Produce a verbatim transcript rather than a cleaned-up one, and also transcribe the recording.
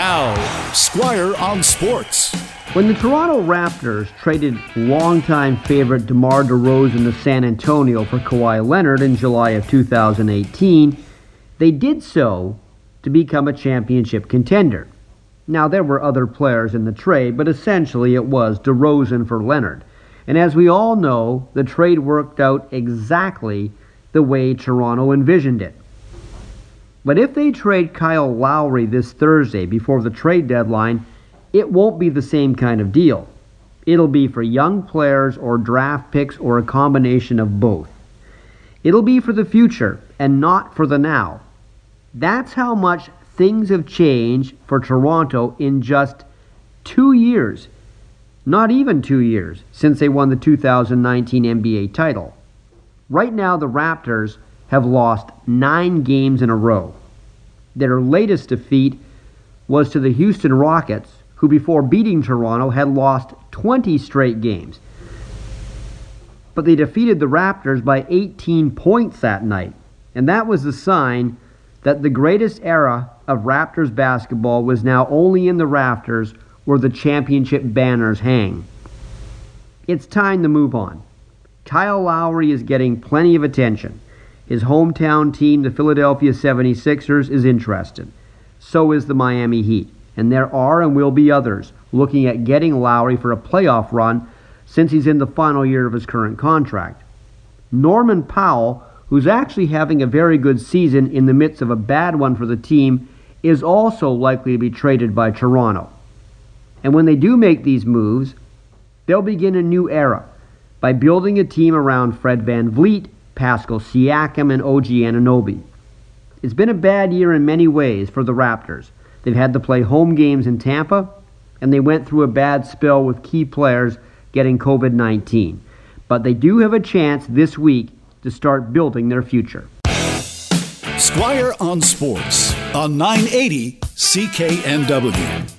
Now, Squire on Sports. When the Toronto Raptors traded longtime favorite DeMar DeRozan to San Antonio for Kawhi Leonard in July of two thousand eighteen, they did so to become a championship contender. Now, there were other players in the trade, but essentially it was DeRozan for Leonard. And as we all know, the trade worked out exactly the way Toronto envisioned it. But if they trade Kyle Lowry this Thursday before the trade deadline, it won't be the same kind of deal. It'll be for young players or draft picks or a combination of both. It'll be for the future and not for the now. That's how much things have changed for Toronto in just two years, not even two years, since they won the two thousand nineteen N B A title. Right now, the Raptors have lost nine games in a row. Their latest defeat was to the Houston Rockets, who before beating Toronto had lost twenty straight games. But they defeated the Raptors by eighteen points that night, and that was the sign that the greatest era of Raptors basketball was now only in the rafters where the championship banners hang. It's time to move on. Kyle Lowry is getting plenty of attention. His hometown team, the Philadelphia seventy-sixers, is interested. So is the Miami Heat. And there are and will be others looking at getting Lowry for a playoff run since he's in the final year of his current contract. Norman Powell, who's actually having a very good season in the midst of a bad one for the team, is also likely to be traded by Toronto. And when they do make these moves, they'll begin a new era by building a team around Fred VanVleet, Pascal Siakam, and O G Ananobi. It's been a bad year in many ways for the Raptors. They've had to play home games in Tampa, and they went through a bad spell with key players getting covid nineteen. But they do have a chance this week to start building their future. Squire on Sports on nine eighty C K N W.